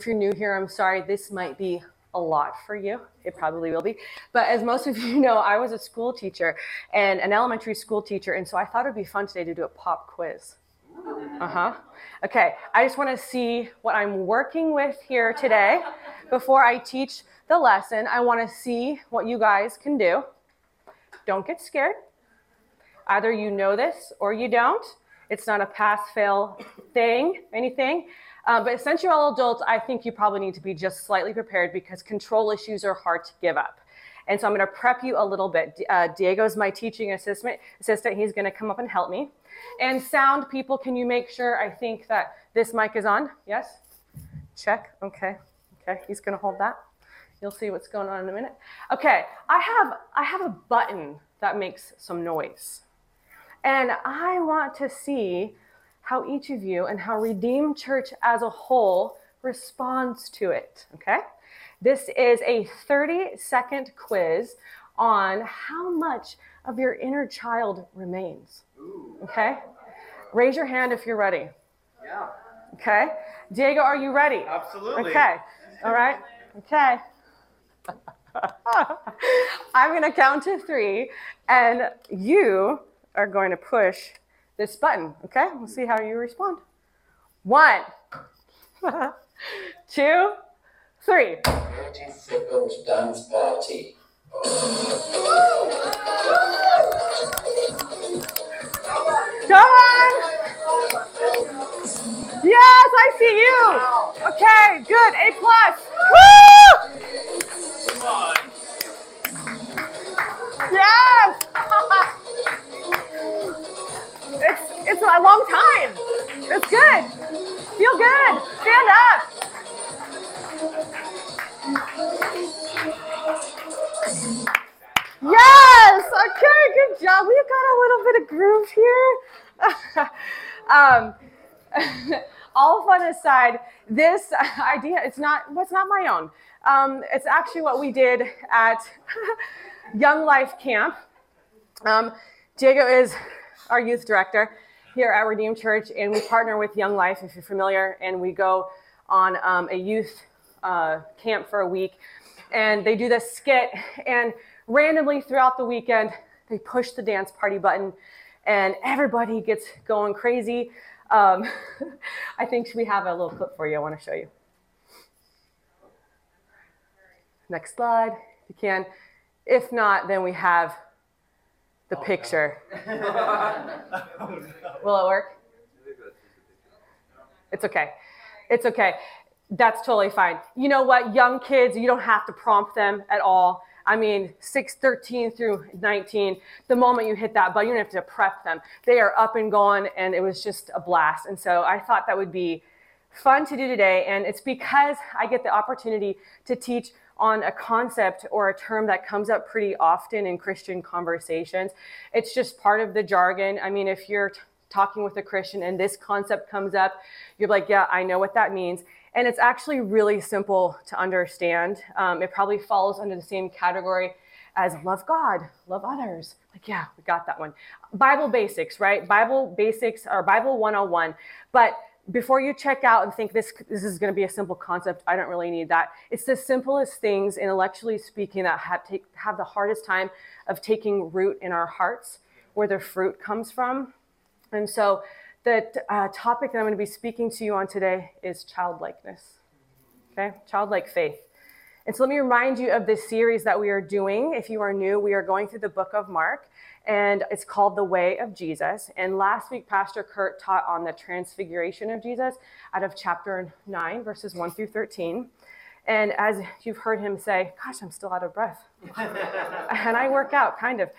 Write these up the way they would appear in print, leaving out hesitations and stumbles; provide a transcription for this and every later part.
If you're new here, I'm sorry, this might be a lot for you. It probably will be. But as most of you know, I was a school teacher and an elementary school teacher. And so I thought it'd be fun today to do a pop quiz. Okay. I just want to see what I'm working with here today. Before I teach the lesson, I want to see what you guys can do. Don't get scared. Either you know this or you don't. It's not a pass-fail thing, anything. But since you're all adults, I think you probably need to be just slightly prepared because control issues are hard to give up. And so I'm going to prep you a little bit. Diego's my teaching assistant. He's going to come up and help me. And sound people, can you make sure, I think, that this mic is on? Yes? Check. Okay. Okay. He's going to hold that. You'll see what's going on in a minute. Okay. I have a button that makes some noise. And I want to see how each of you and how Redeem Church as a whole responds to it, okay? This is a 30-second quiz on how much of your inner child remains, okay? Raise your hand if you're ready. Yeah. Okay. Diego, are you ready? Absolutely. Okay. All right. Okay. I'm going to count to 3, and you are going to push this button, okay? We'll see how you respond. 1, 2, 3. Second dance party. Come on! Yes, I see you. Okay, good. A+. Woo! Come on. Yes. It's a long time. It's good. Feel good. Stand up. Yes. Okay. Good job. We got a little bit of groove here. All fun aside, this idea, it's not my own. It's actually what we did at Young Life Camp. Diego is our youth director here at Redeem Church, and we partner with Young Life, if you're familiar, and we go on a youth camp for a week, and they do this skit, and randomly throughout the weekend, they push the dance party button, and everybody gets going crazy. I think we have a little clip for you I want to show you. Next slide, if you can. If not, then we have the picture. No. Will it work? It's okay. It's okay. That's totally fine. You know what? Young kids, you don't have to prompt them at all. I mean, 6, 13 through 19, the moment you hit that button, you don't have to prep them. They are up and going, and it was just a blast. And so I thought that would be fun to do today. And it's because I get the opportunity to teach on a concept or a term that comes up pretty often in Christian conversations. It's just part of the jargon. I mean, if you're talking with a Christian and this concept comes up, you're like, yeah, I know what that means. And it's actually really simple to understand. It probably falls under the same category as love God, love others. Like, yeah, we got that one. Bible basics, right? Bible basics or Bible 101. But before you check out and think this is going to be a simple concept, I don't really need that. It's the simplest things, intellectually speaking, that have the hardest time of taking root in our hearts, where the fruit comes from. And so the topic that I'm going to be speaking to you on today is childlikeness, okay? Childlike faith. And so let me remind you of this series that we are doing. If you are new, we are going through the Book of Mark, and it's called The Way of Jesus. And last week, Pastor Kurt taught on the transfiguration of Jesus out of chapter 9, verses 1 through 13. And as you've heard him say, gosh, I'm still out of breath. And I work out, kind of.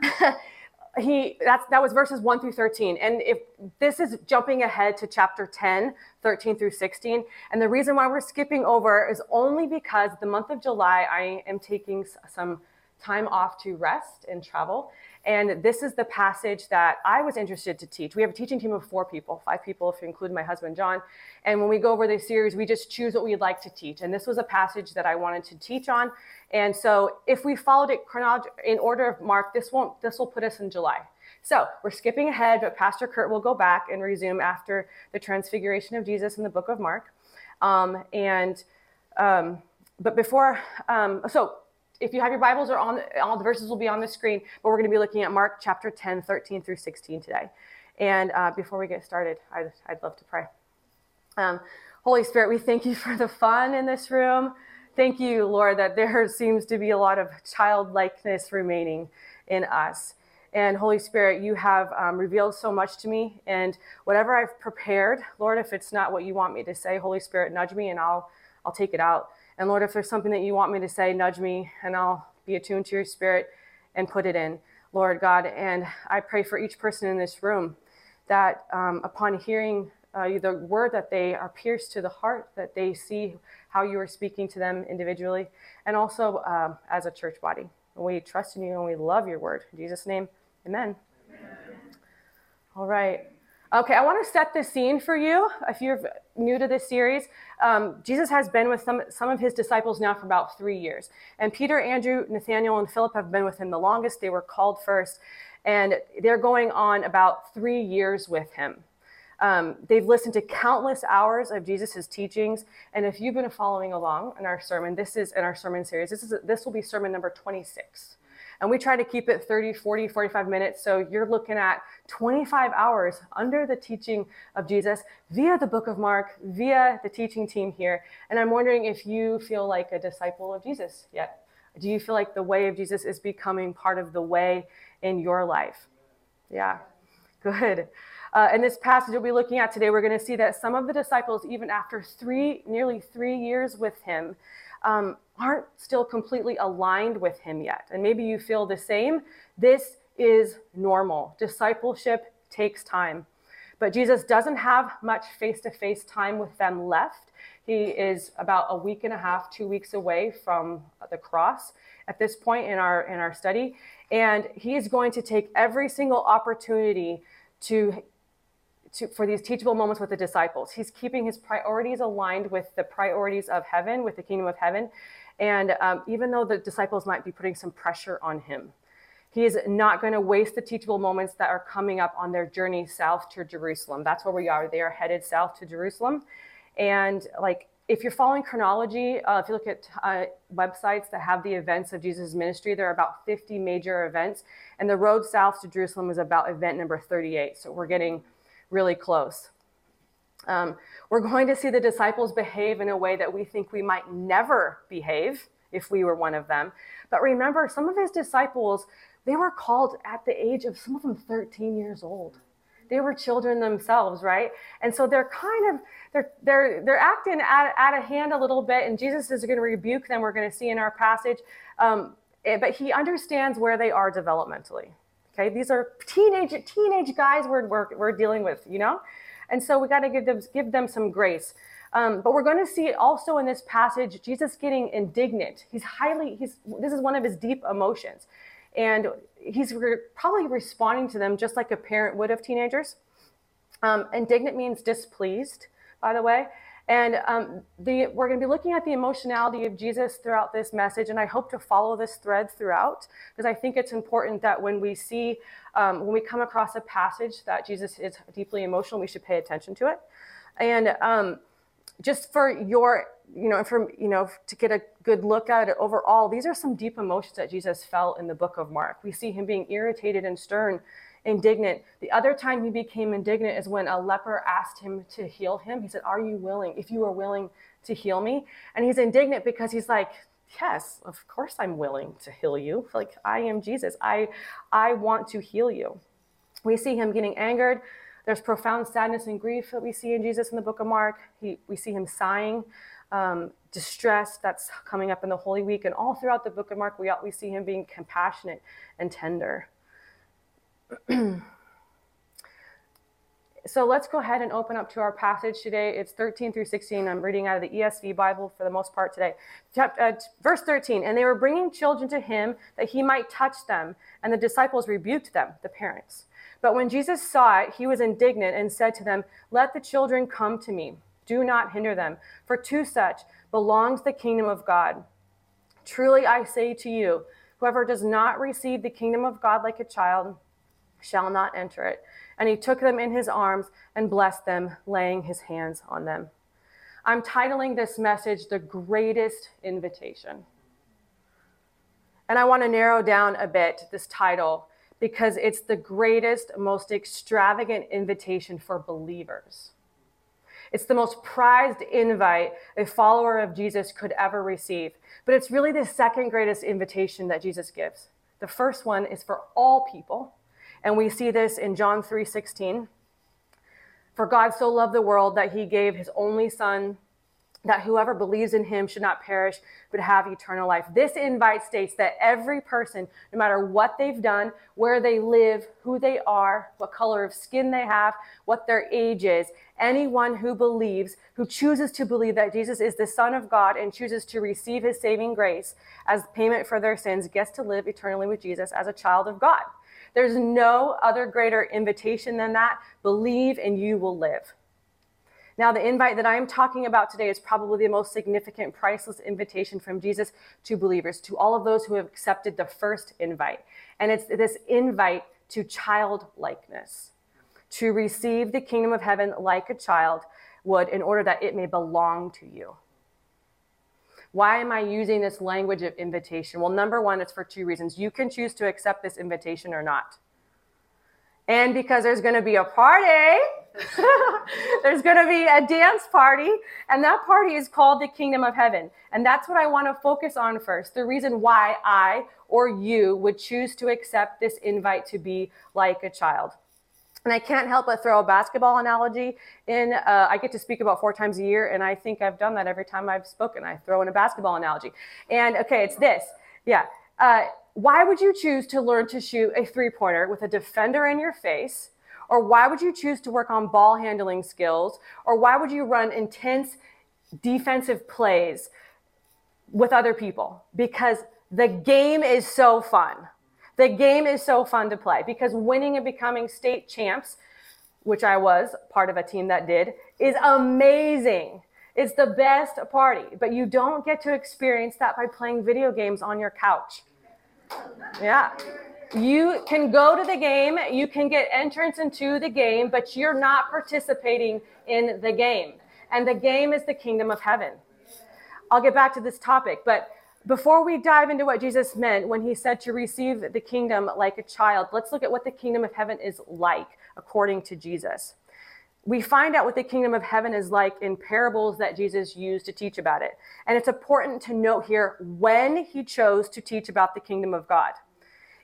That was verses 1 through 13. And if this is jumping ahead to chapter 10, 13 through 16. And the reason why we're skipping over is only because the month of July, I am taking some time off to rest and travel. And this is the passage that I was interested to teach. We have a teaching team of 5 people, if you include my husband, John. And when we go over this series, we just choose what we'd like to teach. And this was a passage that I wanted to teach on. And so if we followed it in order of Mark, this will put us in July. So we're skipping ahead, but Pastor Kurt will go back and resume after the transfiguration of Jesus in the Book of Mark. But before, so if you have your Bibles, or all the verses will be on the screen, but we're going to be looking at Mark chapter 10:13-16 today. And before we get started, I'd love to pray. Holy Spirit, we thank you for the fun in this room. Thank you, Lord, that there seems to be a lot of childlikeness remaining in us. And Holy Spirit, you have revealed so much to me. And whatever I've prepared, Lord, if it's not what you want me to say, Holy Spirit, nudge me and I'll take it out. And Lord, if there's something that you want me to say, nudge me and I'll be attuned to your spirit and put it in, Lord God. And I pray for each person in this room that upon hearing the word, that they are pierced to the heart, that they see how you are speaking to them individually and also as a church body. And we trust in you and we love your word. In Jesus' name, amen. Amen. All right. Okay, I want to set the scene for you if you're new to this series. Jesus has been with some of his disciples now for about 3 years. And Peter, Andrew, Nathaniel, and Philip have been with him the longest. They were called first. And they're going on about 3 years with him. They've listened to countless hours of Jesus' teachings. And if you've been following along in our sermon, this is in our sermon series. This will be sermon number 26. And we try to keep it 30, 40, 45 minutes. So you're looking at 25 hours under the teaching of Jesus via the Book of Mark, via the teaching team here. And I'm wondering if you feel like a disciple of Jesus yet. Do you feel like the way of Jesus is becoming part of the way in your life? Yeah, good. In this passage we'll be looking at today, we're going to see that some of the disciples, even after nearly three years with him, aren't still completely aligned with him yet. And maybe you feel the same. This is normal. Discipleship takes time. But Jesus doesn't have much face-to-face time with them left. He is about a week and a half, 2 weeks away from the cross at this point in our study. And he is going to take every single opportunity for these teachable moments with the disciples. He's keeping his priorities aligned with the priorities of heaven, with the kingdom of heaven. And even though the disciples might be putting some pressure on him, he is not going to waste the teachable moments that are coming up on their journey south to Jerusalem. That's where we are. They are headed south to Jerusalem. And if you're following chronology, if you look at websites that have the events of Jesus' ministry, there are about 50 major events. And the road south to Jerusalem is about event number 38. So we're getting really close. We're going to see the disciples behave in a way that we think we might never behave if we were one of them. But remember, some of his disciples, they were called at the age of, some of them, 13 years old. They were children themselves, right? And so they're kind of, they're acting out of hand a little bit, and Jesus is going to rebuke them, we're going to see in our passage. But he understands where they are developmentally, okay? These are teenage guys we're dealing with, you know? And so we got to give them some grace. But we're going to see also in this passage, Jesus getting indignant. This is one of his deep emotions. And he's probably responding to them just like a parent would of teenagers. Indignant means displeased, by the way. And we're going to be looking at the emotionality of Jesus throughout this message. And I hope to follow this thread throughout, because I think it's important that when we see, when we come across a passage that Jesus is deeply emotional, we should pay attention to it. And just for your, to get a good look at it overall, these are some deep emotions that Jesus felt in the Book of Mark. We see him being irritated and stern, indignant. The other time he became indignant is when a leper asked him to heal him. He said, "Are you willing? If you are willing to heal me." And he's indignant because he's like, "Yes, of course I'm willing to heal you. Like, I am Jesus. I want to heal you." We see him getting angered. There's profound sadness and grief that we see in Jesus in the Book of Mark. We see him sighing, distressed. That's coming up in the Holy Week. And all throughout the Book of Mark, we see him being compassionate and tender. So let's go ahead and open up to our passage today. It's 13-16. I'm reading out of the ESV Bible for the most part today. Verse 13, "And they were bringing children to him that he might touch them. And the disciples rebuked them," the parents. "But when Jesus saw it, he was indignant and said to them, 'Let the children come to me. Do not hinder them, for to such belongs the kingdom of God. Truly I say to you, whoever does not receive the kingdom of God like a child shall not enter it.' And he took them in his arms and blessed them, laying his hands on them. I'm titling this message, The Greatest Invitation. And I want to narrow down a bit this title because it's the greatest, most extravagant invitation for believers. It's the most prized invite a follower of Jesus could ever receive. But it's really the second greatest invitation that Jesus gives. The first one is for all people. And we see this in John 3:16. For God so loved the world that he gave his only son, that whoever believes in him should not perish, but have eternal life. This invite states that every person, no matter what they've done, where they live, who they are, what color of skin they have, what their age is, anyone who believes, who chooses to believe that Jesus is the Son of God and chooses to receive his saving grace as payment for their sins, gets to live eternally with Jesus as a child of God. There's no other greater invitation than that. Believe and you will live. Now, the invite that I am talking about today is probably the most significant, priceless invitation from Jesus to believers, to all of those who have accepted the first invite. And it's this invite to childlikeness, to receive the kingdom of heaven like a child would in order that it may belong to you. Why am I using this language of invitation? Well, number one, it's for two reasons. You can choose to accept this invitation or not. And because there's going to be a party, there's going to be a dance party, and that party is called the Kingdom of Heaven. And that's what I want to focus on first, the reason why I or you would choose to accept this invite to be like a child. And I can't help but throw a basketball analogy in. I get to speak about 4 times a year, and I think I've done that every time I've spoken. I throw in a basketball analogy. And, okay, it's this. Yeah. Why would you choose to learn to shoot a three-pointer with a defender in your face? Or why would you choose to work on ball handling skills? Or why would you run intense defensive plays with other people? Because the game is so fun. The game is so fun to play because winning and becoming state champs, which I was part of a team that did, is amazing. It's the best party, but you don't get to experience that by playing video games on your couch. Yeah. You can go to the game, you can get entrance into the game, but you're not participating in the game. And the game is the kingdom of heaven. I'll get back to this topic, but before we dive into what Jesus meant when he said to receive the kingdom like a child, let's look at what the kingdom of heaven is like, according to Jesus. We find out what the kingdom of heaven is like in parables that Jesus used to teach about it. And it's important to note here when he chose to teach about the kingdom of God.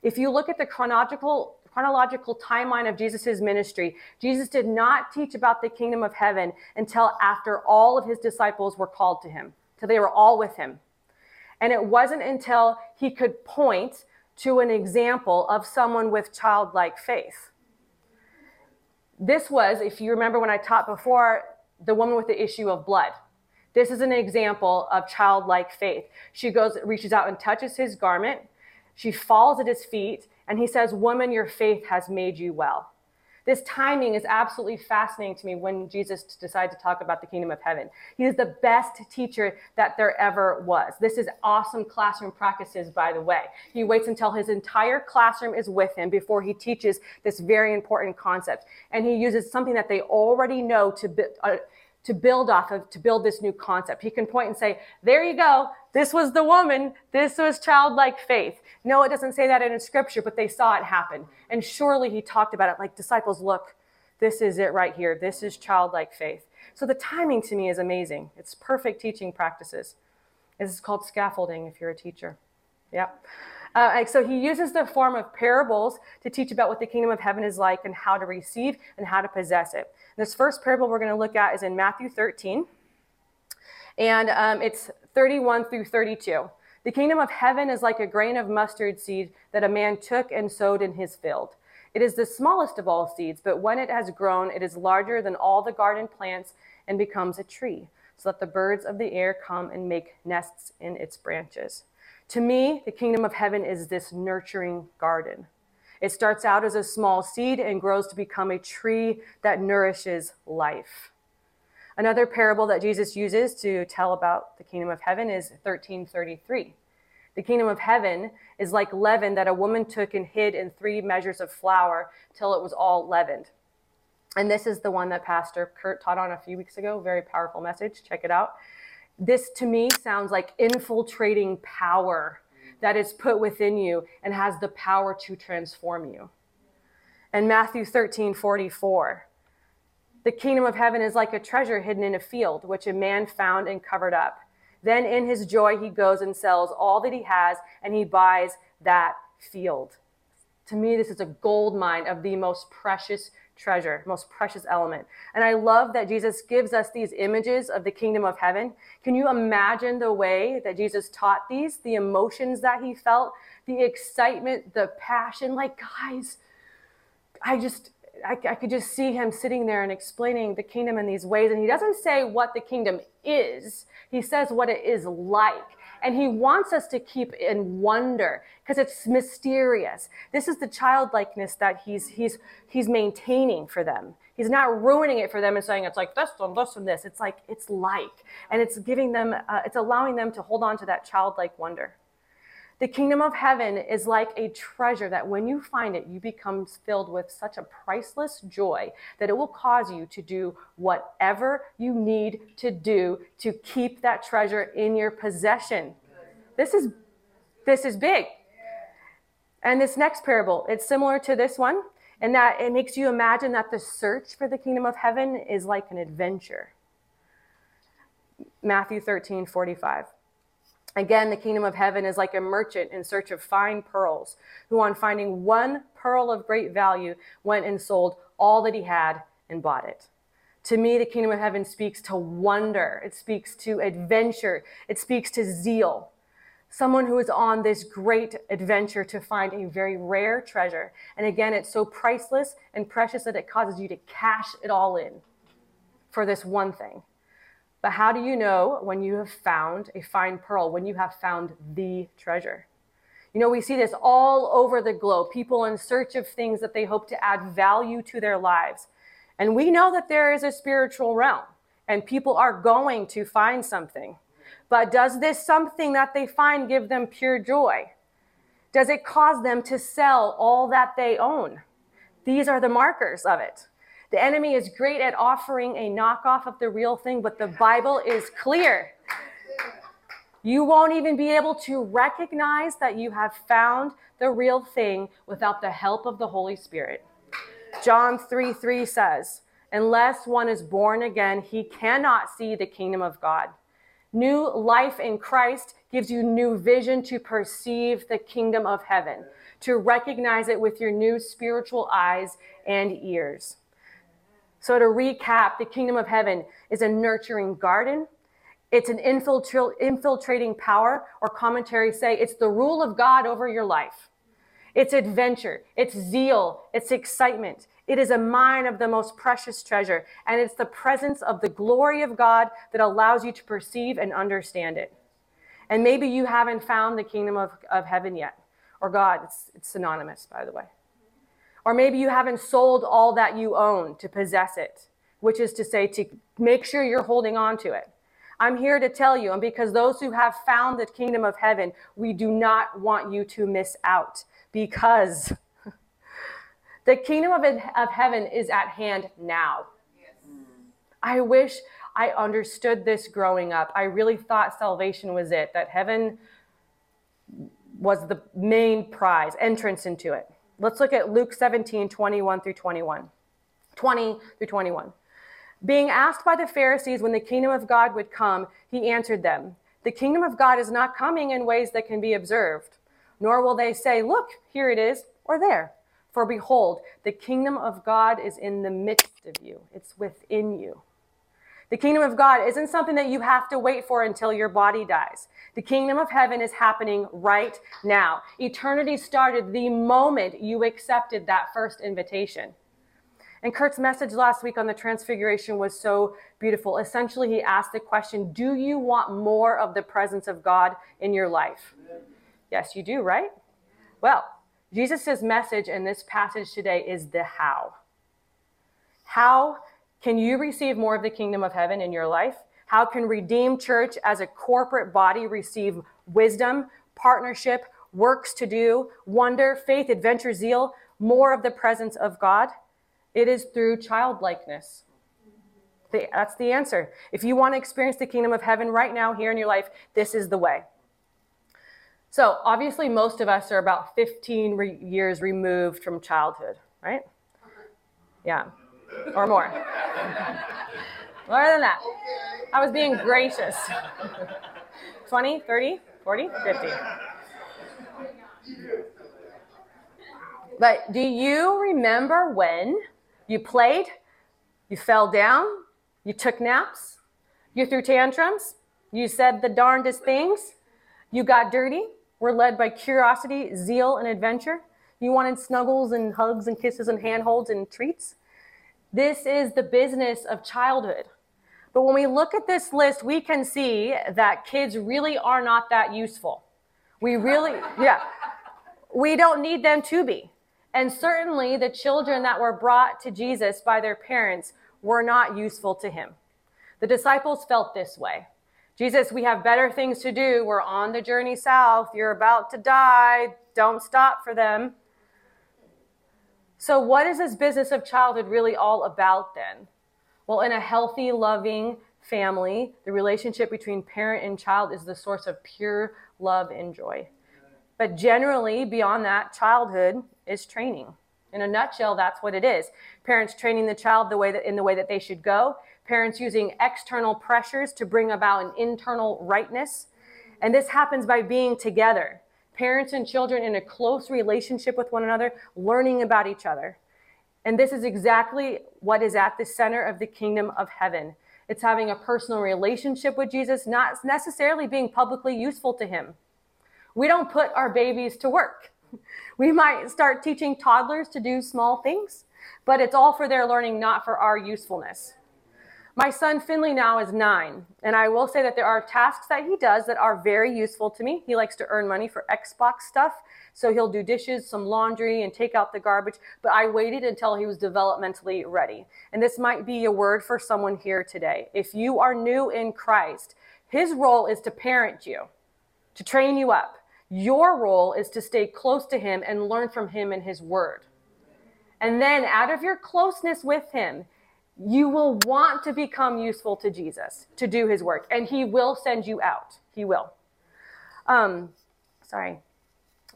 If you look at the chronological timeline of Jesus's ministry, Jesus did not teach about the kingdom of heaven until after all of his disciples were called to him, till they were all with him. And it wasn't until he could point to an example of someone with childlike faith. This was, if you remember when I taught before, the woman with the issue of blood. This is an example of childlike faith. She goes, reaches out and touches his garment. She falls at his feet, and he says, "Woman, your faith has made you well." This timing is absolutely fascinating to me when Jesus decided to talk about the kingdom of heaven. He is the best teacher that there ever was. This is awesome classroom practices, by the way. He waits until his entire classroom is with him before he teaches this very important concept. And he uses something that they already know to build off of, to build this new concept. He can point and say, there you go. This was the woman. This was childlike faith. No, it doesn't say that in scripture, but they saw it happen. And surely he talked about it like, disciples, look, this is it right here. This is childlike faith. So the timing to me is amazing. It's perfect teaching practices. This is called scaffolding if you're a teacher. Yeah. So he uses the form of parables to teach about what the kingdom of heaven is like and how to receive and how to possess it. This first parable we're going to look at is in Matthew 13, and it's 31 through 32. The kingdom of heaven is like a grain of mustard seed that a man took and sowed in his field. It is the smallest of all seeds, but when it has grown, it is larger than all the garden plants and becomes a tree, so that the birds of the air come and make nests in its branches. To me, the kingdom of heaven is this nurturing garden. It starts out as a small seed and grows to become a tree that nourishes life. Another parable that Jesus uses to tell about the kingdom of heaven is 13:33. The kingdom of heaven is like leaven that a woman took and hid in 3 measures of flour till it was all leavened. And this is the one that Pastor Kurt taught on a few weeks ago. Very powerful message. Check it out. This to me sounds like infiltrating power that is put within you and has the power to transform you. And Matthew 13:44, the kingdom of heaven is like a treasure hidden in a field, which a man found and covered up. Then in his joy, he goes and sells all that he has, and he buys that field. To me, this is a gold mine of the most precious treasure, most precious element. And I love that Jesus gives us these images of the kingdom of heaven. Can you imagine the way that Jesus taught these, the emotions that he felt, the excitement, the passion? Like, guys, I could just see him sitting there and explaining the kingdom in these ways. And he doesn't say what the kingdom is. He says what it is like. And he wants us to keep in wonder because it's mysterious. This is the childlikeness that he's maintaining for them. He's not ruining it for them and saying it's like this and this and this. It's like it's like, and it's giving them, it's allowing them to hold on to that childlike wonder. The kingdom of heaven is like a treasure that when you find it, you become filled with such a priceless joy that it will cause you to do whatever you need to do to keep that treasure in your possession. This is big. And this next parable, it's similar to this one in that it makes you imagine that the search for the kingdom of heaven is like an adventure. Matthew 13:45. Again, the kingdom of heaven is like a merchant in search of fine pearls, who on finding one pearl of great value, went and sold all that he had and bought it. To me, the kingdom of heaven speaks to wonder. It speaks to adventure. It speaks to zeal. Someone who is on this great adventure to find a very rare treasure. And again, it's so priceless and precious that it causes you to cash it all in for this one thing. But how do you know when you have found a fine pearl, when you have found the treasure? You know, we see this all over the globe, people in search of things that they hope to add value to their lives. And we know that there is a spiritual realm and people are going to find something. But does this something that they find give them pure joy? Does it cause them to sell all that they own? These are the markers of it. The enemy is great at offering a knockoff of the real thing, but the Bible is clear. You won't even be able to recognize that you have found the real thing without the help of the Holy Spirit. John 3:3 says, unless one is born again, he cannot see the kingdom of God. New life in Christ gives you new vision to perceive the kingdom of heaven, to recognize it with your new spiritual eyes and ears. So to recap, the kingdom of heaven is a nurturing garden. It's an infiltrating power, or commentaries say it's the rule of God over your life. It's adventure. It's zeal. It's excitement. It is a mine of the most precious treasure. And it's the presence of the glory of God that allows you to perceive and understand it. And maybe you haven't found the kingdom of heaven yet, or God. It's synonymous, by the way. Or maybe you haven't sold all that you own to possess it, which is to say to make sure you're holding on to it. I'm here to tell you, and because those who have found the kingdom of heaven, we do not want you to miss out, because the kingdom of heaven is at hand now. Yes. I wish I understood this growing up. I really thought salvation was it, that heaven was the main prize, entrance into it. Let's look at Luke 17:20-21. Being asked by the Pharisees when the kingdom of God would come, he answered them, the kingdom of God is not coming in ways that can be observed, nor will they say, look, here it is, or there. For behold, the kingdom of God is in the midst of you. It's within you. The kingdom of God isn't something that you have to wait for until your body dies. The kingdom of heaven is happening right now. Eternity started the moment you accepted that first invitation. And Kurt's message last week on the transfiguration was so beautiful. Essentially, he asked the question, do you want more of the presence of God in your life? Yes, you do, right? Well, Jesus' message in this passage today is the how. How can you receive more of the kingdom of heaven in your life? How can Redeem Church as a corporate body receive wisdom, partnership, works to do, wonder, faith, adventure, zeal, more of the presence of God? It is through childlikeness. That's the answer. If you want to experience the kingdom of heaven right now, here in your life, this is the way. So obviously, most of us are about 15 years removed from childhood, right? Yeah, or more. More than that. I was being gracious. 20, 30, 40, 50. But do you remember when you played, you fell down, you took naps, you threw tantrums, you said the darndest things, you got dirty, were led by curiosity, zeal, and adventure, you wanted snuggles and hugs and kisses and handholds and treats? This is the business of childhood. But when we look at this list, we can see that kids really are not that useful. We don't need them to be. And certainly the children that were brought to Jesus by their parents were not useful to him. The disciples felt this way. Jesus, we have better things to do. We're on the journey south. You're about to die. Don't stop for them. So what is this business of childhood really all about then? Well, in a healthy, loving family, the relationship between parent and child is the source of pure love and joy. But generally, beyond that, childhood is training. In a nutshell, that's what it is. Parents training the child in the way that they should go. Parents using external pressures to bring about an internal rightness. And this happens by being together. Parents and children in a close relationship with one another, learning about each other. And this is exactly what is at the center of the kingdom of heaven. It's having a personal relationship with Jesus, not necessarily being publicly useful to him. We don't put our babies to work. We might start teaching toddlers to do small things, but it's all for their learning, not for our usefulness. My son Finley now is 9, and I will say that there are tasks that he does that are very useful to me. He likes to earn money for Xbox stuff, so he'll do dishes, some laundry, and take out the garbage, but I waited until he was developmentally ready. And this might be a word for someone here today. If you are new in Christ, his role is to parent you, to train you up. Your role is to stay close to him and learn from him and his word. And then out of your closeness with him, you will want to become useful to Jesus, to do his work, and he will send you out. He will. I'd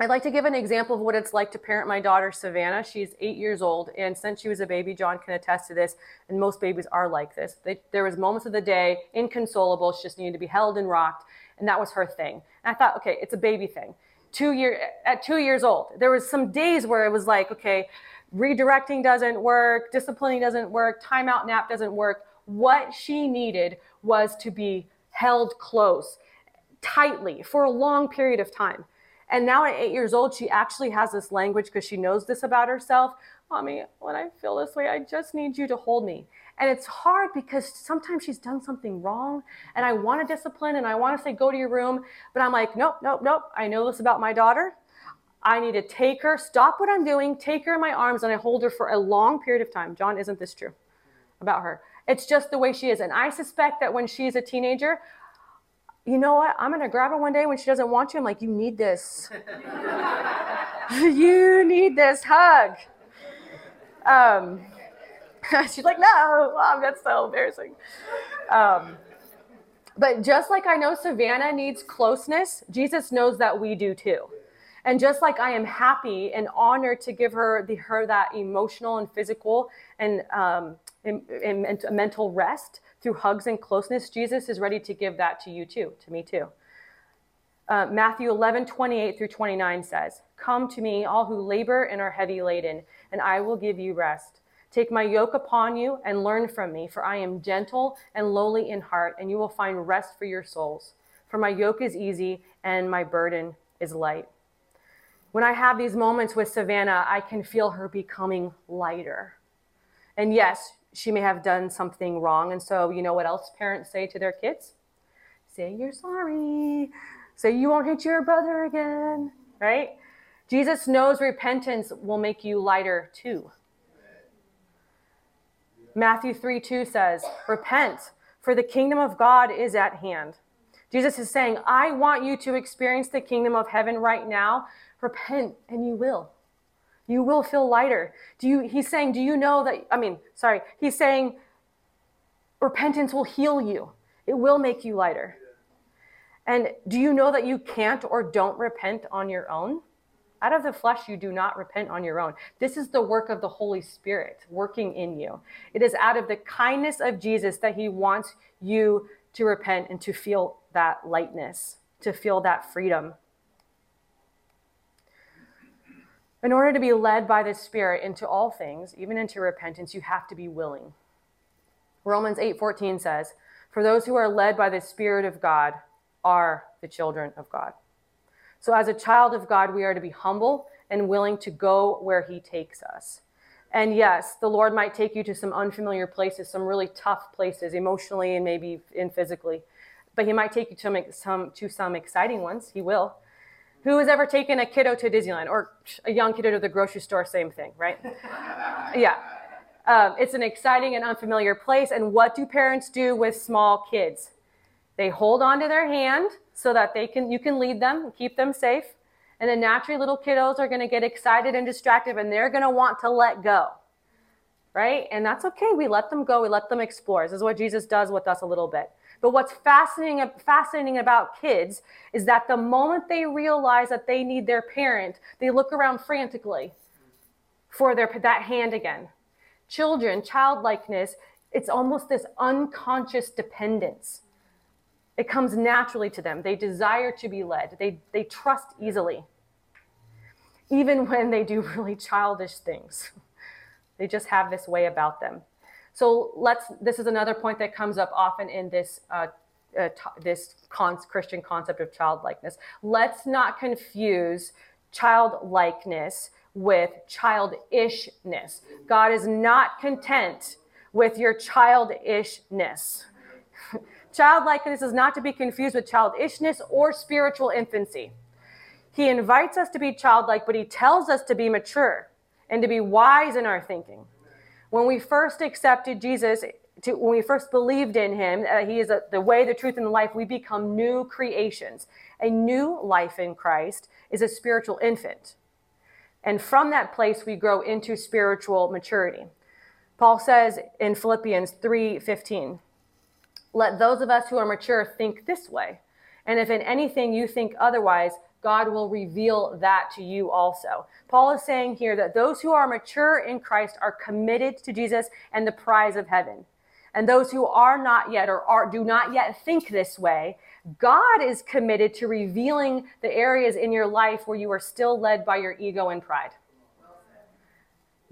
like to give an example of what it's like to parent my daughter, Savannah. She's 8 years old, and since she was a baby, John can attest to this, and most babies are like this. There was moments of the day, inconsolable, she just needed to be held and rocked, and that was her thing. And I thought, okay, it's a baby thing. At 2 years old, there was some days where it was like, okay, redirecting doesn't work, disciplining doesn't work, timeout nap doesn't work. What she needed was to be held close, tightly, for a long period of time. And now at 8 years old, she actually has this language because she knows this about herself. Mommy, when I feel this way, I just need you to hold me. And it's hard because sometimes she's done something wrong and I want to discipline and I want to say, go to your room. But I'm like, nope. I know this about my daughter. I need to take her, stop what I'm doing, take her in my arms, and I hold her for a long period of time. John, isn't this true about her? It's just the way she is. And I suspect that when she's a teenager, you know what? I'm going to grab her one day when she doesn't want you. I'm like, you need this. You need this hug. She's like, no, Mom, that's so embarrassing. But just like I know Savannah needs closeness, Jesus knows that we do too. And just like I am happy and honored to give her that emotional and physical and mental rest through hugs and closeness, Jesus is ready to give that to you too, to me too. Matthew 11:28-29 says, "Come to me, all who labor and are heavy laden, and I will give you rest. Take my yoke upon you and learn from me, for I am gentle and lowly in heart, and you will find rest for your souls. For my yoke is easy and my burden is light." When I have these moments with Savannah, I can feel her becoming lighter. And yes, she may have done something wrong. And so you know what else parents say to their kids? Say you're sorry. Say you won't hit your brother again, right? Jesus knows repentance will make you lighter too. Matthew 3:2 says, "Repent, for the kingdom of God is at hand." Jesus is saying, I want you to experience the kingdom of heaven right now. Repent and you will. you will feel lighter. He's saying repentance will heal you. It will make you lighter. And do you know that you can't or don't repent on your own? Out of the flesh, you do not repent on your own. This is the work of the Holy Spirit working in you. It is out of the kindness of Jesus that he wants you to repent and to feel that lightness, to feel that freedom. In order to be led by the Spirit into all things, even into repentance, you have to be willing. Romans 8:14 says, "For those who are led by the Spirit of God are the children of God." So as a child of God, we are to be humble and willing to go where he takes us. And yes, the Lord might take you to some unfamiliar places, some really tough places, emotionally and maybe physically. But he might take you to some exciting ones. He will. Who has ever taken a kiddo to Disneyland or a young kiddo to the grocery store? Same thing, right? Yeah. It's an exciting and unfamiliar place. And what do parents do with small kids? They hold on to their hand so that you can lead them, keep them safe. And then naturally little kiddos are going to get excited and distracted, and they're going to want to let go, right? And that's okay. We let them go. We let them explore. This is what Jesus does with us a little bit. But what's fascinating about kids is that the moment they realize that they need their parent, they look around frantically for that hand again. Children, childlikeness, it's almost this unconscious dependence. It comes naturally to them. They desire to be led. They trust easily, even when they do really childish things. They just have this way about them. So this is another point that comes up often in this Christian concept of childlikeness. Let's not confuse childlikeness with childishness. God is not content with your childishness. Childlikeness is not to be confused with childishness or spiritual infancy. He invites us to be childlike, but he tells us to be mature and to be wise in our thinking. When we first accepted Jesus, when we first believed in him, he is the way, the truth, and the life, we become new creations. A new life in Christ is a spiritual infant. And from that place, we grow into spiritual maturity. Paul says in Philippians 3:15, "Let those of us who are mature think this way. And if in anything you think otherwise, God will reveal that to you also." Paul is saying here that those who are mature in Christ are committed to Jesus and the prize of heaven. And those who are not yet do not yet think this way, God is committed to revealing the areas in your life where you are still led by your ego and pride.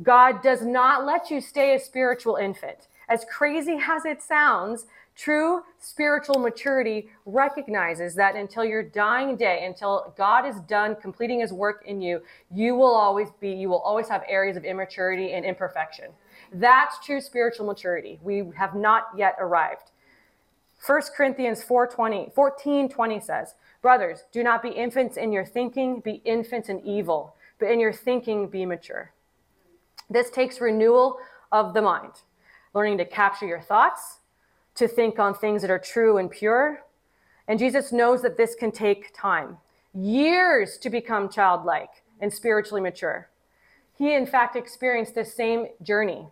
God does not let you stay a spiritual infant. As crazy as it sounds, true spiritual maturity recognizes that until your dying day, until God is done completing his work in you, you will always have areas of immaturity and imperfection. That's true spiritual maturity. We have not yet arrived. 1 Corinthians 14:20 says, "Brothers, do not be infants in your thinking, be infants in evil, but in your thinking be mature." This takes renewal of the mind, learning to capture your thoughts, to think on things that are true and pure. And Jesus knows that this can take time, years to become childlike and spiritually mature. He, in fact, experienced this same journey.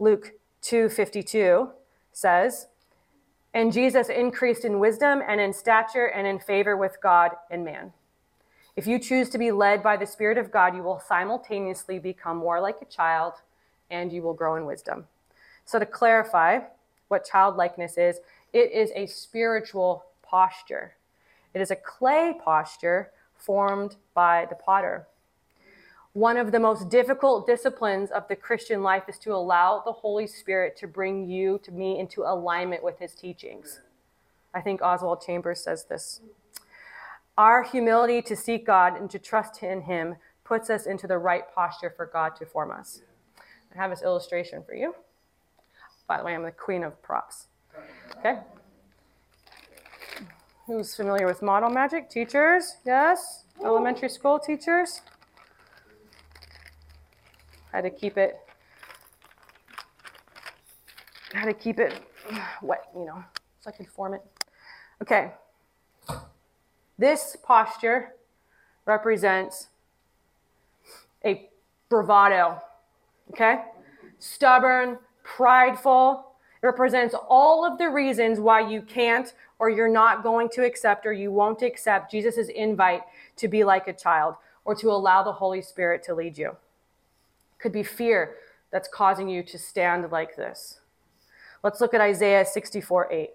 Luke 2:52 says, "And Jesus increased in wisdom and in stature and in favor with God and man." If you choose to be led by the Spirit of God, you will simultaneously become more like a child and you will grow in wisdom. So to clarify what childlikeness is, it is a spiritual posture. It is a clay posture formed by the potter. One of the most difficult disciplines of the Christian life is to allow the Holy Spirit to bring you, to me, into alignment with his teachings. I think Oswald Chambers says this. Our humility to seek God and to trust in him puts us into the right posture for God to form us. I have this illustration for you. By the way, I'm the queen of props. Okay. Who's familiar with model magic? Teachers? Yes? Elementary school teachers? Had to keep it wet, so I could form it. Okay. This posture represents a bravado, okay? Stubborn, prideful. It represents all of the reasons why you can't or you're not going to accept or you won't accept Jesus's invite to be like a child or to allow the Holy Spirit to lead you. Could be fear that's causing you to stand like this. Let's look at Isaiah 64:8.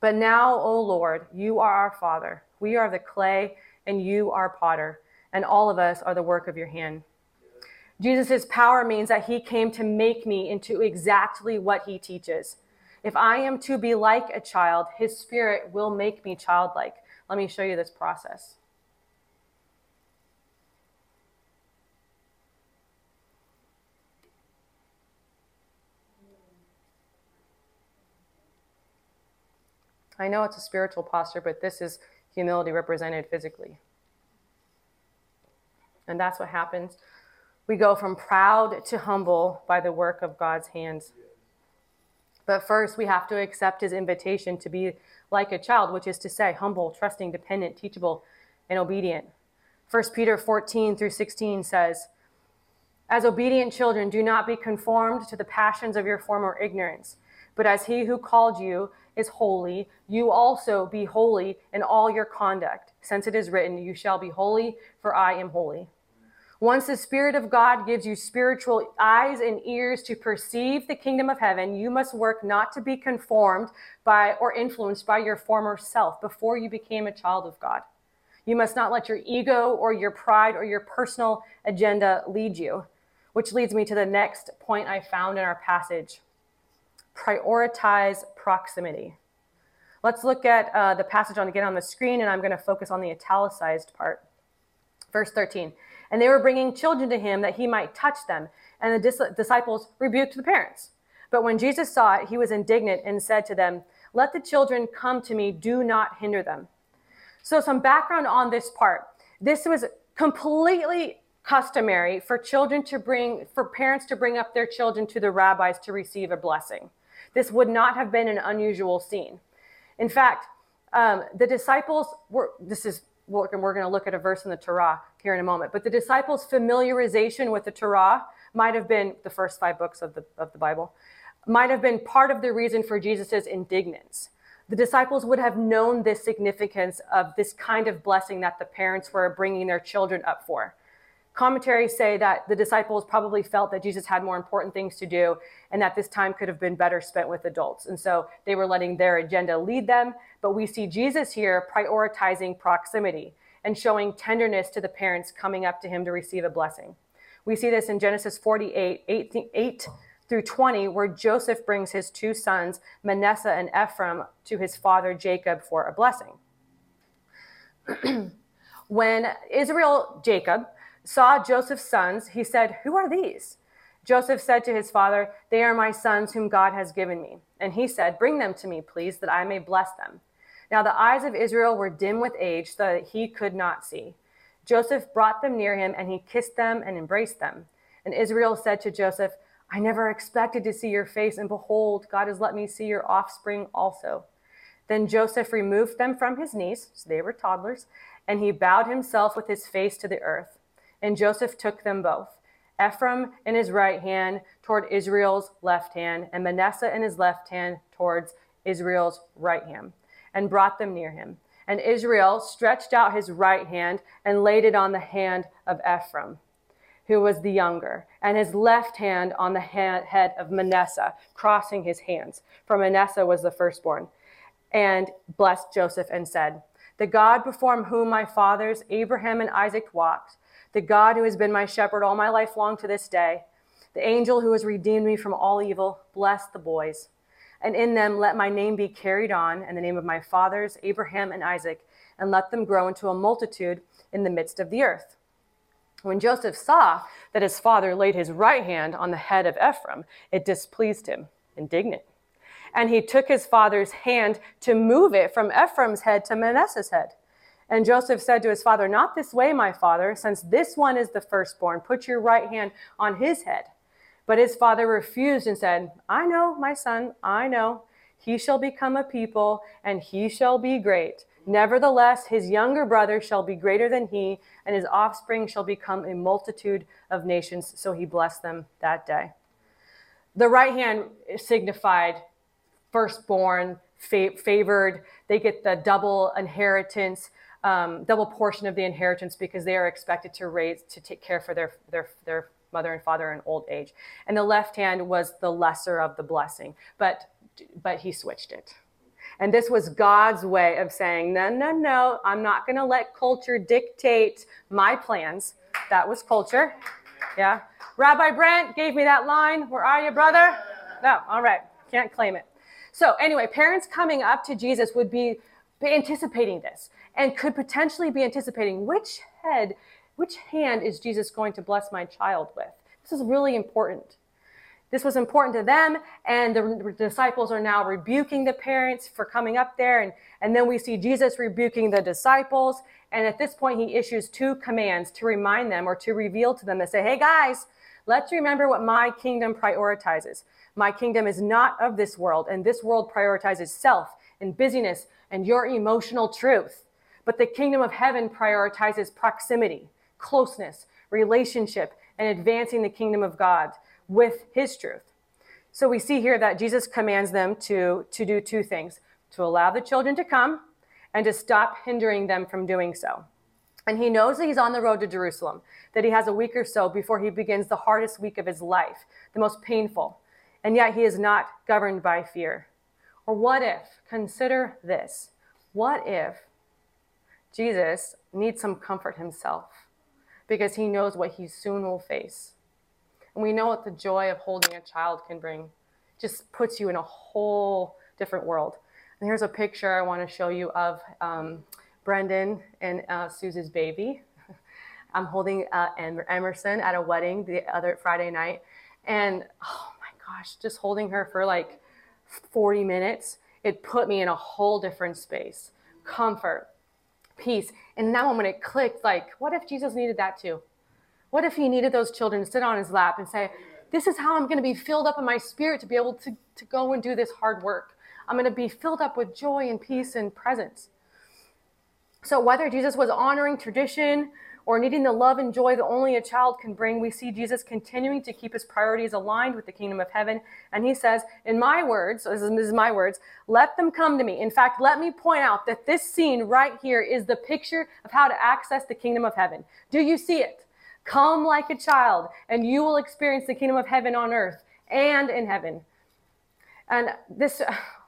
But now, O Lord, you are our Father. We are the clay and you are potter, and all of us are the work of your hand. Jesus' power means that he came to make me into exactly what he teaches. If I am to be like a child, his spirit will make me childlike. Let me show you this process. I know it's a spiritual posture, but this is humility represented physically. And that's what happens. We go from proud to humble by the work of God's hands. But first, we have to accept his invitation to be like a child, which is to say, humble, trusting, dependent, teachable, and obedient. 1 Peter 14-16 says, as obedient children, do not be conformed to the passions of your former ignorance, but as he who called you is holy, you also be holy in all your conduct, since it is written, you shall be holy, for I am holy. Once the Spirit of God gives you spiritual eyes and ears to perceive the kingdom of heaven, you must work not to be conformed by or influenced by your former self before you became a child of God. You must not let your ego or your pride or your personal agenda lead you, which leads me to the next point I found in our passage. Prioritize proximity. Let's look at the passage again on the screen, and I'm going to focus on the italicized part. Verse 13, and they were bringing children to him that he might touch them, and the disciples rebuked the parents. But when Jesus saw it, he was indignant and said to them, let the children come to me, do not hinder them. So some background on this part. This was completely customary for children to bring, for parents to bring up their children to the rabbis to receive a blessing. This would not have been an unusual scene. In fact, the disciples were, we're going to look at a verse in the Torah here in a moment, but the disciples' familiarization with the Torah might have been, the first five books of the Bible, might have been part of the reason for Jesus's indignance. The disciples would have known this significance of this kind of blessing that the parents were bringing their children up for. Commentaries say that the disciples probably felt that Jesus had more important things to do and that this time could have been better spent with adults. And so they were letting their agenda lead them. But we see Jesus here prioritizing proximity and showing tenderness to the parents coming up to him to receive a blessing. We see this in Genesis 48:8-20, where Joseph brings his two sons, Manasseh and Ephraim, to his father Jacob for a blessing. When Israel, Jacob, saw Joseph's sons, he said, who are these? Joseph said to his father, they are my sons whom God has given me. And he said, bring them to me, please, that I may bless them. Now the eyes of Israel were dim with age, so that he could not see. Joseph brought them near him, and he kissed them and embraced them. And Israel said to Joseph, I never expected to see your face, and behold, God has let me see your offspring also. Then Joseph removed them from his knees, so they were toddlers, and he bowed himself with his face to the earth. And Joseph took them both, Ephraim in his right hand toward Israel's left hand, and Manasseh in his left hand towards Israel's right hand, and brought them near him. And Israel stretched out his right hand and laid it on the hand of Ephraim, who was the younger, and his left hand on the head of Manasseh, crossing his hands. For Manasseh was the firstborn, and blessed Joseph and said, the God before whom my fathers Abraham and Isaac walked, the God who has been my shepherd all my life long to this day, the angel who has redeemed me from all evil, bless the boys. And in them let my name be carried on, and the name of my fathers, Abraham and Isaac, and let them grow into a multitude in the midst of the earth. When Joseph saw that his father laid his right hand on the head of Ephraim, it displeased him, indignant. And he took his father's hand to move it from Ephraim's head to Manasseh's head. And Joseph said to his father, not this way, my father, since this one is the firstborn, put your right hand on his head. But his father refused and said, I know, my son, I know. He shall become a people, and he shall be great. Nevertheless, his younger brother shall be greater than he, and his offspring shall become a multitude of nations. So he blessed them that day. The right hand signified firstborn, favored. They get the double inheritance, double portion of the inheritance, because they are expected to raise, to take care for their mother and father in old age. And the left hand was the lesser of the blessing, but he switched it. And this was God's way of saying, no, I'm not going to let culture dictate my plans. That was culture. Yeah. Rabbi Brent gave me that line. Where are you, brother? No. All right. Can't claim it. So anyway, parents coming up to Jesus would be anticipating this and could potentially be anticipating which hand is Jesus going to bless my child with? This is really important. This was important to them, and the disciples are now rebuking the parents for coming up there. And then we see Jesus rebuking the disciples. And at this point, he issues two commands to remind them or to reveal to them that say, hey, guys, let's remember what my kingdom prioritizes. My kingdom is not of this world, and this world prioritizes self and busyness and your emotional truth. But the kingdom of heaven prioritizes proximity, closeness, relationship, and advancing the kingdom of God with his truth. So we see here that Jesus commands them to do two things: to allow the children to come and to stop hindering them from doing so. And he knows that he's on the road to Jerusalem, that he has a week or so before he begins the hardest week of his life, the most painful. And yet he is not governed by fear. Or what if, consider this, what if Jesus needs some comfort himself because he knows what he soon will face? And we know what the joy of holding a child can bring. Just puts you in a whole different world. And here's a picture I want to show you of Brendan and Suze's baby. I'm holding Emerson at a wedding the other Friday night. And oh my gosh, just holding her for like 40 minutes, it put me in a whole different space. Comfort, peace. And in that moment it clicked, like, what if Jesus needed that too? What if he needed those children to sit on his lap and say, this is how I'm going to be filled up in my spirit to be able to go and do this hard work. I'm going to be filled up with joy and peace and presence. So whether Jesus was honoring tradition or needing the love and joy that only a child can bring, we see Jesus continuing to keep his priorities aligned with the kingdom of heaven. And he says, in my words, so this is my words, let them come to me. In fact, let me point out that this scene right here is the picture of how to access the kingdom of heaven. Do you see it? Come like a child, and you will experience the kingdom of heaven on earth and in heaven. And this,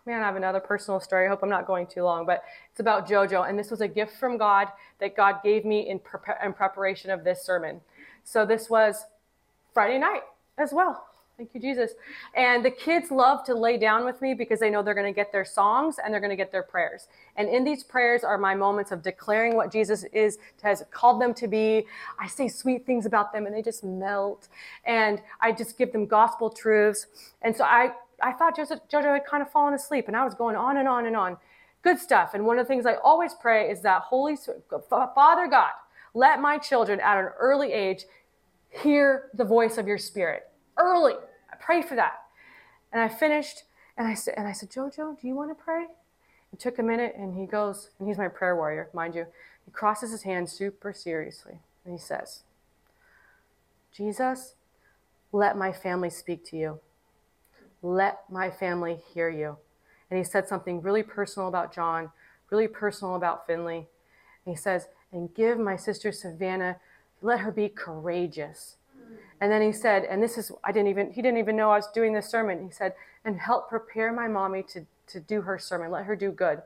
man, I have another personal story. I hope I'm not going too long, but it's about Jojo. And this was a gift from God that God gave me in preparation of this sermon. So this was Friday night as well. Thank you, Jesus. And the kids love to lay down with me because they know they're going to get their songs and they're going to get their prayers. And in these prayers are my moments of declaring what Jesus is, has called them to be. I say sweet things about them and they just melt. And I just give them gospel truths. And so I thought Jojo had kind of fallen asleep, and I was going on and on and on. Good stuff. And one of the things I always pray is that Holy Father God, let my children at an early age hear the voice of your spirit. Early. I pray for that. And I finished, and I said, Jojo, do you want to pray? It took a minute, and he goes, and he's my prayer warrior, mind you. He crosses his hands super seriously, and he says, Jesus, let my family speak to you. Let my family hear you. And he said something really personal about John, really personal about Finley. And he says, and give my sister Savannah, let her be courageous. And then he said, and this is, he didn't even know I was doing this sermon. He said, and help prepare my mommy to do her sermon. Let her do good.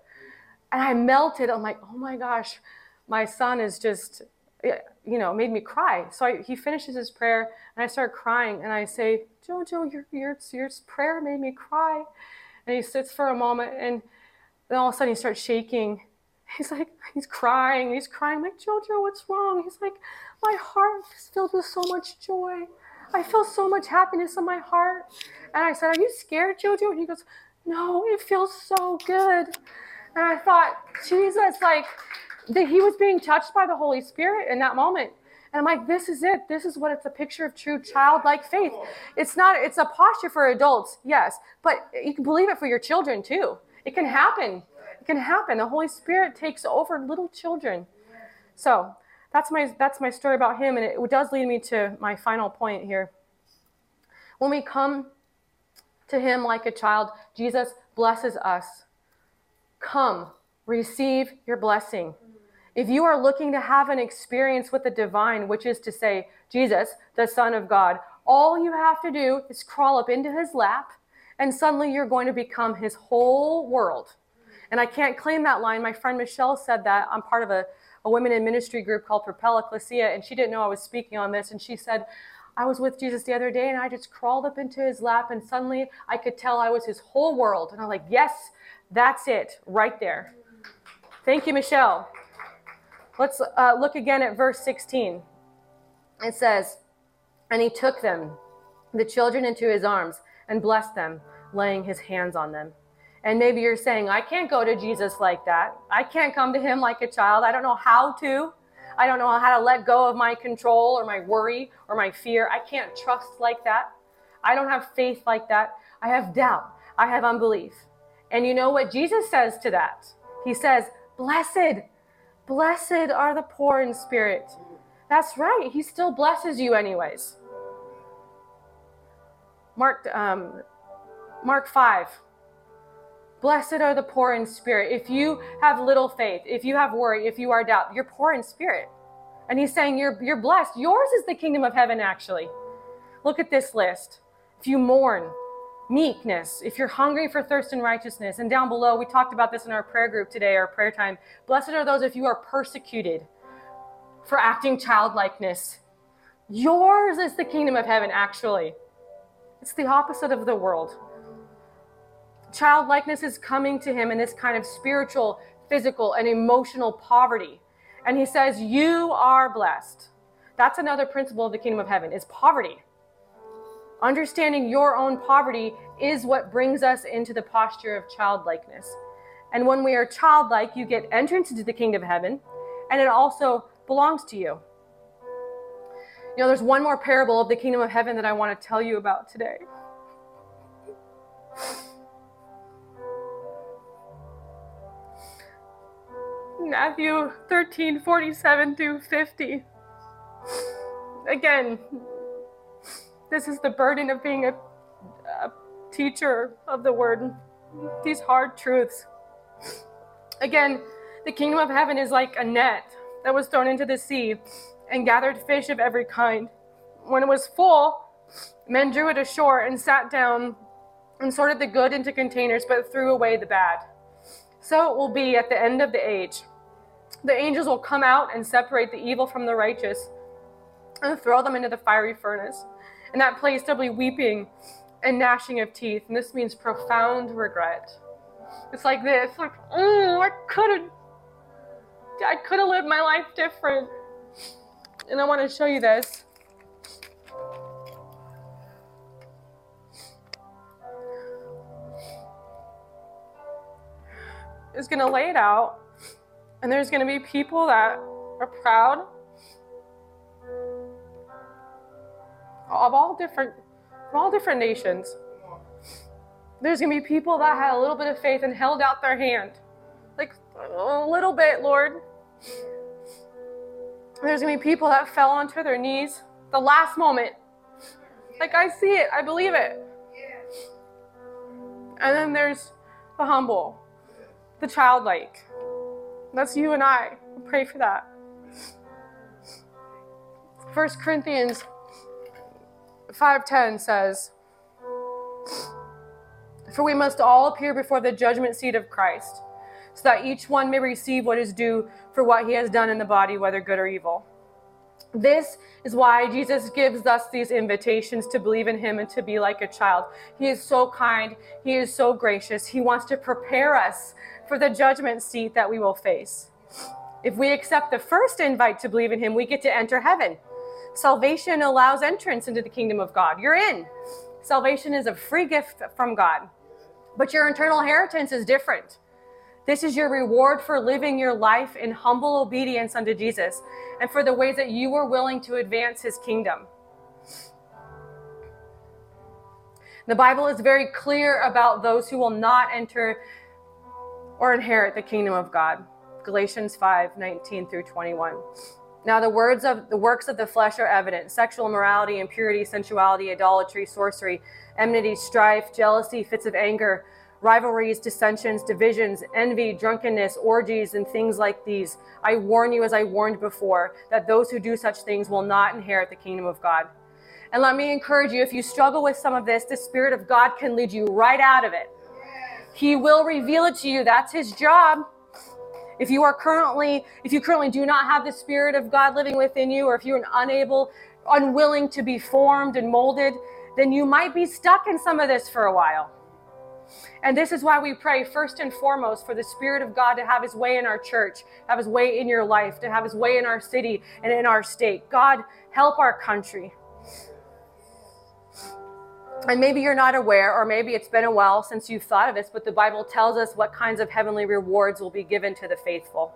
And I melted. I'm like, oh my gosh, my son is just, made me cry. So he finishes his prayer and I start crying. And I say, Jojo, your prayer made me cry. And he sits for a moment and then all of a sudden he starts shaking. He's like, he's crying. I'm like, Jojo, what's wrong? He's like, my heart is filled with so much joy. I feel so much happiness in my heart. And I said, are you scared, Jojo? And he goes, no, it feels so good. And I thought, Jesus, like, that he was being touched by the Holy Spirit in that moment. And I'm like, this is it. This is what it's a picture of true childlike faith. It's a posture for adults, yes, but you can believe it for your children too. It can happen. can happen. The Holy Spirit takes over little children. So that's my story about him, and it does lead me to my final point here. When we come to him like a child, Jesus blesses us. Come, receive your blessing. If you are looking to have an experience with the divine, which is to say, Jesus, the Son of God, all you have to do is crawl up into his lap, and suddenly you're going to become his whole world. And I can't claim that line. My friend Michelle said that. I'm part of a women in ministry group called Propel Ecclesia, and she didn't know I was speaking on this. And she said, I was with Jesus the other day, and I just crawled up into his lap, and suddenly I could tell I was his whole world. And I'm like, yes, that's it right there. Thank you, Michelle. Let's look again at verse 16. It says, and he took them, the children, into his arms and blessed them, laying his hands on them. And maybe you're saying, I can't go to Jesus like that. I can't come to him like a child. I don't know how to. I don't know how to let go of my control or my worry or my fear. I can't trust like that. I don't have faith like that. I have doubt. I have unbelief. And you know what Jesus says to that? He says, Blessed are the poor in spirit. That's right. He still blesses you anyways. Mark 5. Blessed are the poor in spirit. If you have little faith, if you have worry, if you are doubt, you're poor in spirit. And he's saying you're blessed. Yours is the kingdom of heaven, actually. Look at this list. If you mourn, meekness, if you're hungry for thirst and righteousness. And down below, we talked about this in our prayer group today, our prayer time. Blessed are those if you are persecuted for acting childlikeness. Yours is the kingdom of heaven, actually. It's the opposite of the world. Childlikeness is coming to him in this kind of spiritual, physical, and emotional poverty. And he says, you are blessed. That's another principle of the kingdom of heaven, is poverty. Understanding your own poverty is what brings us into the posture of childlikeness. And when we are childlike, you get entrance into the kingdom of heaven, and it also belongs to you. You know, there's one more parable of the kingdom of heaven that I want to tell you about today. Matthew 13:47-50. Again, this is the burden of being a teacher of the word, these hard truths. Again, the kingdom of heaven is like a net that was thrown into the sea and gathered fish of every kind. When it was full, men drew it ashore and sat down and sorted the good into containers, but threw away the bad. So it will be at the end of the age. The angels will come out and separate the evil from the righteous and throw them into the fiery furnace. In that place, there'll be weeping and gnashing of teeth. And this means profound regret. It's like this, like, I could have lived my life different. And I want to show you this. It's going to lay it out. And there's going to be people that are proud of all different nations. There's going to be people that had a little bit of faith and held out their hand. Like, a little bit, Lord. There's going to be people that fell onto their knees the last moment. Like, I see it. I believe it. And then there's the humble, the childlike. That's you and I. Pray for that. 1 Corinthians 5:10 says, for we must all appear before the judgment seat of Christ, so that each one may receive what is due for what he has done in the body, whether good or evil. This is why Jesus gives us these invitations to believe in him and to be like a child. He is so kind. He is so gracious. He wants to prepare us for the judgment seat that we will face. If we accept the first invite to believe in him, we get to enter heaven. Salvation allows entrance into the kingdom of God. You're in. Salvation is a free gift from God. But your eternal inheritance is different. This is your reward for living your life in humble obedience unto Jesus and for the ways that you were willing to advance his kingdom. The Bible is very clear about those who will not enter or inherit the kingdom of God. Galatians 5:19 through 21. Now the works of the flesh are evident: sexual immorality, impurity, sensuality, idolatry, sorcery, enmity, strife, jealousy, fits of anger, rivalries, dissensions, divisions, envy, drunkenness, orgies, and things like these. I warn you, as I warned before, that those who do such things will not inherit the kingdom of God. And let me encourage you, if you struggle with some of this, the Spirit of God can lead you right out of it. He will reveal it to you. That's his job. If you are currently do not have the Spirit of God living within you, or if you're unwilling to be formed and molded, then you might be stuck in some of this for a while. And this is why we pray first and foremost for the Spirit of God to have his way in our church, have his way in your life, to have his way in our city and in our state. God, help our country. And maybe you're not aware, or maybe it's been a while since you've thought of this, but the Bible tells us what kinds of heavenly rewards will be given to the faithful.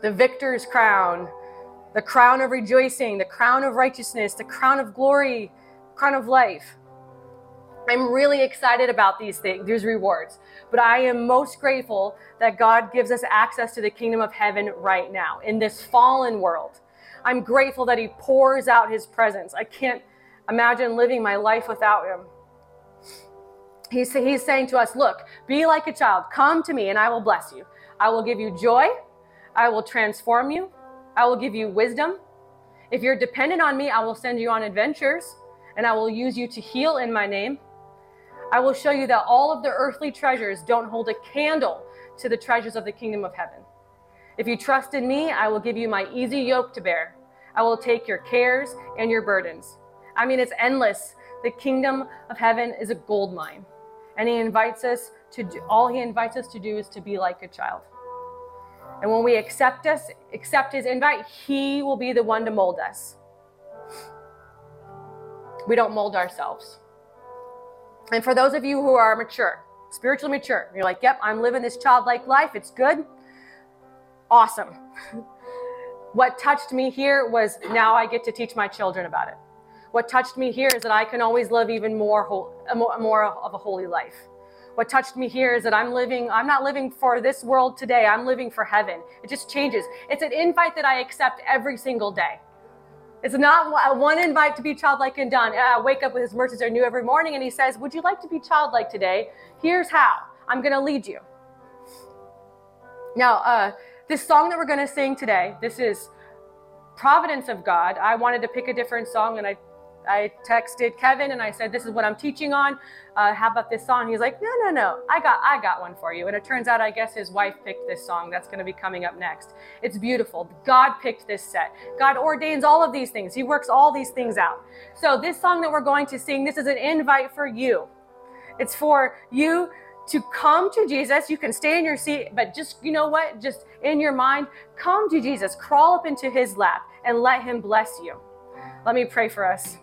The victor's crown, the crown of rejoicing, the crown of righteousness, the crown of glory, crown of life. I'm really excited about these things, these rewards, but I am most grateful that God gives us access to the kingdom of heaven right now in this fallen world. I'm grateful that he pours out his presence. I can't imagine living my life without him. He's saying to us, look, be like a child. Come to me and I will bless you. I will give you joy. I will transform you. I will give you wisdom. If you're dependent on me, I will send you on adventures, and I will use you to heal in my name. I will show you that all of the earthly treasures don't hold a candle to the treasures of the kingdom of heaven. If you trust in me, I will give you my easy yoke to bear. I will take your cares and your burdens. I mean, it's endless. The kingdom of heaven is a gold mine. And he invites us to do is to be like a child. And when we accept his invite, he will be the one to mold us. We don't mold ourselves. And for those of you who are mature, spiritually mature, you're like, yep, I'm living this childlike life. It's good. Awesome. What touched me here was now I get to teach my children about it. What touched me here is that I can always live even more of a holy life. What touched me here is that I'm not living for this world today. I'm living for heaven. It just changes. It's an invite that I accept every single day. It's not one invite to be childlike and done. I wake up with his mercies are new every morning, and he says, would you like to be childlike today? Here's how. I'm going to lead you. Now, this song that we're going to sing today, this is Providence of God. I wanted to pick a different song, and I texted Kevin and I said, this is what I'm teaching on. How about this song? He's like, no. I got one for you. And it turns out, I guess his wife picked this song. That's going to be coming up next. It's beautiful. God picked this set. God ordains all of these things. He works all these things out. So this song that we're going to sing, this is an invite for you. It's for you to come to Jesus. You can stay in your seat, but just, you know what, just in your mind, come to Jesus, crawl up into his lap and let him bless you. Let me pray for us.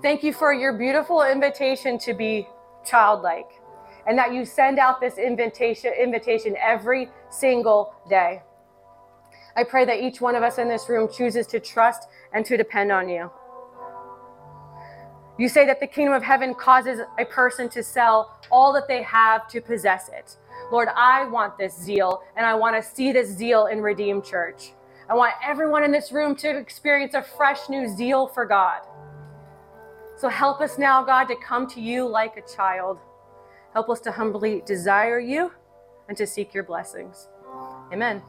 Thank you for your beautiful invitation to be childlike, and that you send out this invitation every single day. I pray that each one of us in this room chooses to trust and to depend on you. You say that the kingdom of heaven causes a person to sell all that they have to possess it. Lord, I want this zeal, and I want to see this zeal in Redeem Church. I want everyone in this room to experience a fresh new zeal for God. So help us now, God, to come to you like a child. Help us to humbly desire you and to seek your blessings. Amen.